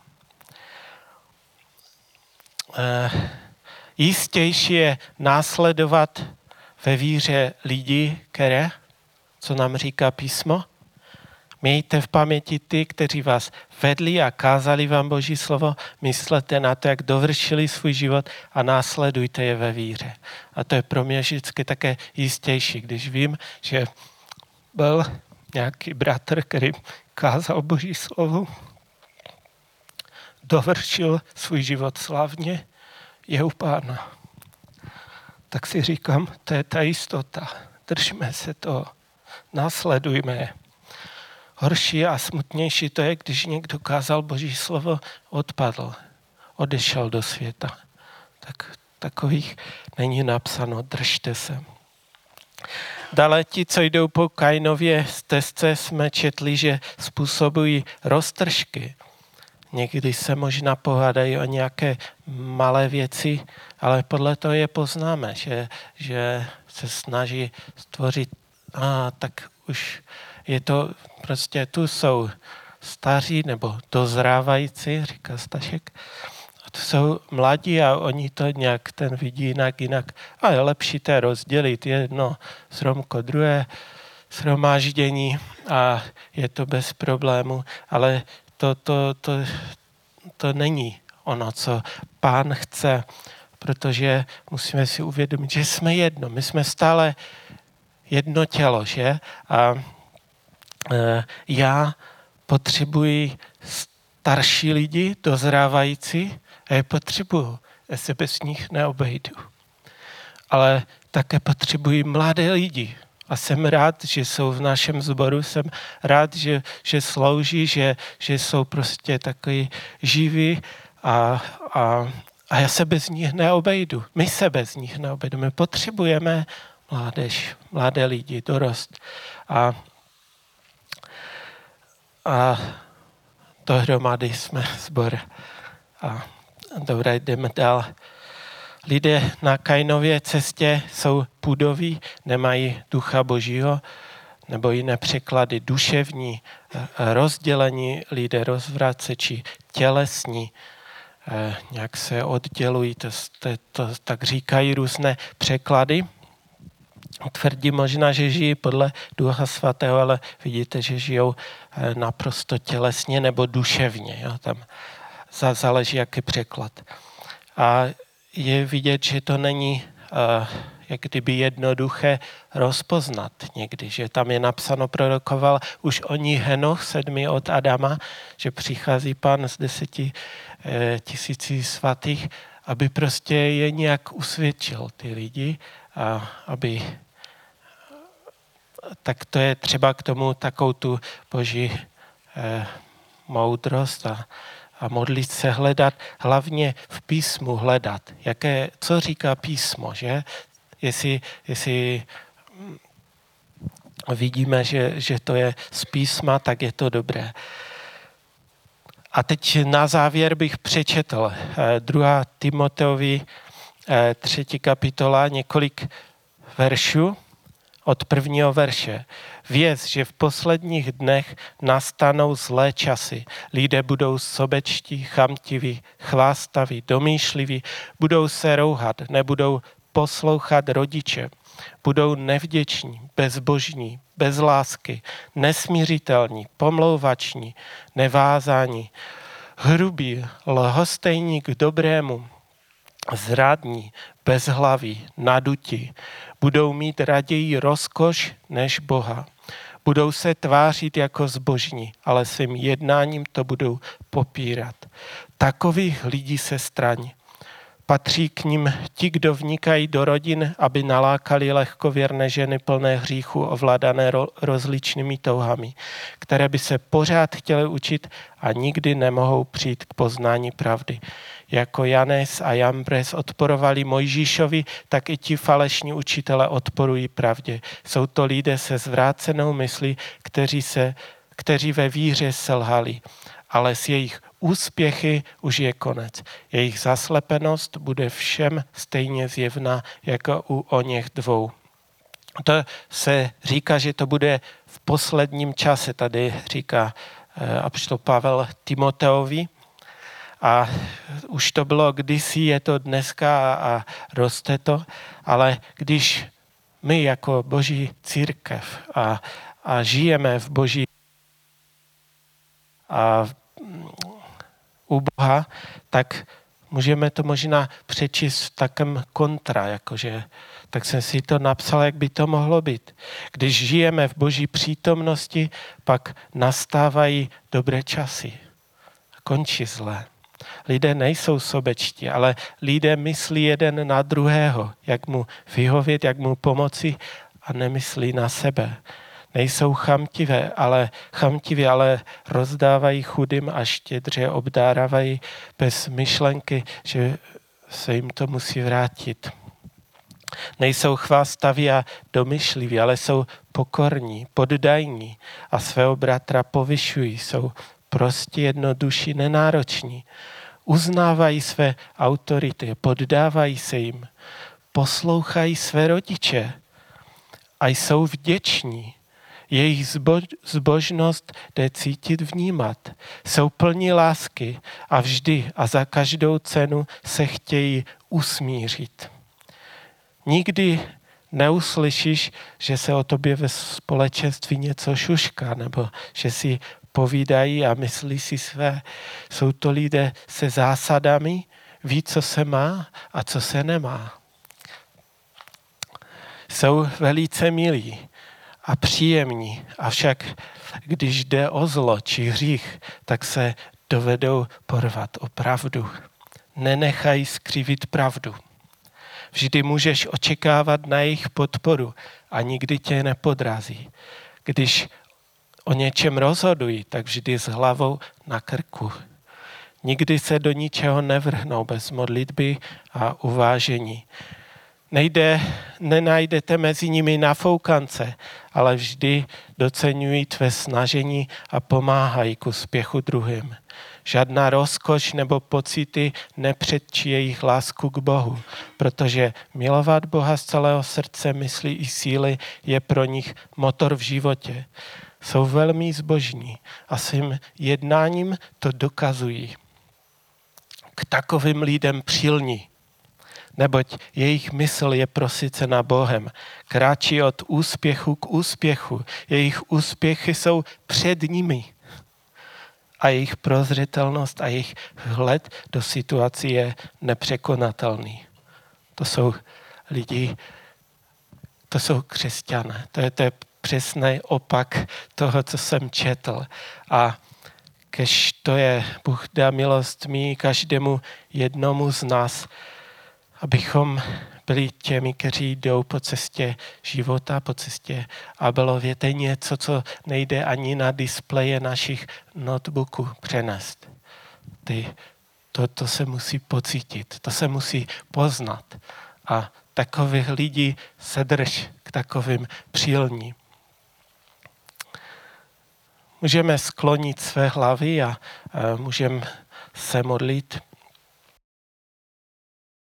E, Jistější je následovat ve víře lidi, které, co nám říká písmo. Mějte v paměti ty, kteří vás vedli a kázali vám Boží slovo, myslete na to, jak dovršili svůj život a následujte je ve víře. A to je pro mě vždycky také jistější, když vím, že byl nějaký bratr, který kázal Boží slovo, dovršil svůj život slavně, je u Pána. Tak si říkám, to je ta jistota. Držme se toho. Následujme je. Horší a smutnější to je, když někdo kázal Boží slovo, odpadl. Odešel do světa. Tak takových není napsáno. Držte se. Dále ti, co jdou po Kainově stezce, jsme četli, že způsobují roztržky. Někdy se možná pohádají o nějaké malé věci, ale podle toho je poznáme, že, že se snaží stvořit, a tak už je to prostě, tu jsou staří nebo dozrávající, říká Stašek, a tu jsou mladí a oni to nějak, ten vidí jinak, jinak, a je lepší to rozdělit, jedno sromko, druhé shromáždění a je to bez problému, ale To, to, to, to není ono, co Pán chce, protože musíme si uvědomit, že jsme jedno. My jsme stále jedno tělo, že? A e, já potřebuji starší lidi, dozrávající, a je potřebuji, já se bez nich neobejdu. Ale také potřebuji mladé lidi. A jsem rád, že jsou v našem sboru, jsem rád, že, že slouží, že, že jsou prostě takový živí a, a, a já se bez nich neobejdu. My se bez nich neobejdu. My potřebujeme mládež, mladé lidi, dorost. A, a dohromady jsme sbor. A dobré, jdeme dál. Lidé na Kainově cestě jsou půdoví, nemají Ducha Božího, nebo jiné překlady duševní, rozdělení lidé, rozvraceči, tělesní. Nějak se oddělují, to, to, to tak říkají různé překlady. Tvrdí možná, že žijí podle Ducha Svatého, ale vidíte, že žijou naprosto tělesně nebo duševně. Jo? Tam záleží, jaký překlad. A je vidět, že to není jak kdyby jednoduché rozpoznat někdy, že tam je napsáno, prorokoval už o ní Henoch, sedmý od Adama, že přichází Pán z deseti e, tisící svatých, aby prostě je nějak usvědčil ty lidi, a aby tak to je třeba k tomu takovou tu boží e, moudrost a A modlit se, hledat, hlavně v písmu hledat. Jaké, co říká písmo, že? Jestli, jestli vidíme, že, že to je z písma, tak je to dobré. A teď na závěr bych přečetl druhá Timoteovi třetí kapitola, několik veršů od prvního verše. Věz, že v posledních dnech nastanou zlé časy. Lidé budou sobečtí, chamtiví, chvástaví, domýšliví, budou se rouhat, nebudou poslouchat rodiče, budou nevděční, bezbožní, bez lásky, nesmířitelní, pomlouvační, nevázání, hrubí, lhostejní k dobrému, zradní, bezhlaví, nadutí. Budou mít raději rozkoš než Boha. Budou se tvářit jako zbožní, ale svým jednáním to budou popírat. Takových lidí se straň. Patří k nim ti, kdo vnikají do rodin, aby nalákali lehkověrné ženy plné hříchu, ovládané ro- rozličnými touhami, které by se pořád chtěly učit a nikdy nemohou přijít k poznání pravdy. Jako Janes a Jambres odporovali Mojžíšovi, tak i ti falešní učitele odporují pravdě. Jsou to lidé se zvrácenou myslí, kteří, se, kteří ve víře selhali, ale s jejich úspěchy už je konec. Jejich zaslepenost bude všem stejně zjevná jako u oněch dvou. To se říká, že to bude v posledním čase, tady říká apoštol Pavel Timoteovi. A už to bylo kdysi, je to dneska a roste to, ale když my jako boží církev a, a žijeme v boží a u Boha, tak můžeme to možná přečíst v takém kontra, jakože, tak jsem si to napsal, jak by to mohlo být. Když žijeme v boží přítomnosti, pak nastávají dobré časy. Končí zlé. Lidé nejsou sobečtí, ale lidé myslí jeden na druhého, jak mu vyhovět, jak mu pomoci a nemyslí na sebe. Nejsou chamtivé, ale, chamtiví, ale rozdávají chudým a štědře obdávají bez myšlenky, že se jim to musí vrátit. Nejsou chvástaví a domyšliví, ale jsou pokorní, poddajní a svého bratra povyšují, jsou prostě jednoduší, nenároční. Uznávají své autority, poddávají se jim, poslouchají své rodiče a jsou vděční. Jejich zbož- zbožnost jde cítit, vnímat. Jsou plní lásky a vždy a za každou cenu se chtějí usmířit. Nikdy neuslyšíš, že se o tobě ve společenství něco šušká nebo že si povídají a myslí si své. Jsou to lidé se zásadami, ví, co se má a co se nemá. Jsou velice milí a příjemní, avšak když jde o zlo či hřích, tak se dovedou porvat o pravdu. Nenechají skřivit pravdu. Vždy můžeš očekávat na jejich podporu a nikdy tě nepodrazí. Když o něčem rozhodují, tak vždy s hlavou na krku. Nikdy se do ničeho nevrhnou bez modlitby a uvážení. Nejde, nenajdete mezi nimi nafoukance, ale vždy doceňují tvé snažení a pomáhají k úspěchu druhým. Žádná rozkoš nebo pocity nepředčí jejich lásku k Bohu, protože milovat Boha z celého srdce, mysli i síly je pro nich motor v životě. Jsou velmi zbožní a svým jednáním to dokazují. k takovým lidem přilní, neboť jejich mysl je prosycena Bohem. Kráčí od úspěchu k úspěchu. Jejich úspěchy jsou před nimi. A jejich prozřetelnost a jejich vhled do situace je nepřekonatelný. To jsou lidi, to jsou křesťané. To je, to je přesný opak toho, co jsem četl. A kež to je, Bůh dá milost mí každému jednomu z nás, abychom byli těmi, kteří jdou po cestě života, po cestě Abelově. To je něco, co nejde ani na displeje našich notebooků přenést. Ty, to, to se musí pocítit, to se musí poznat. A takových lidí se drž k takovým přilní. Můžeme sklonit své hlavy a, a můžeme se modlit.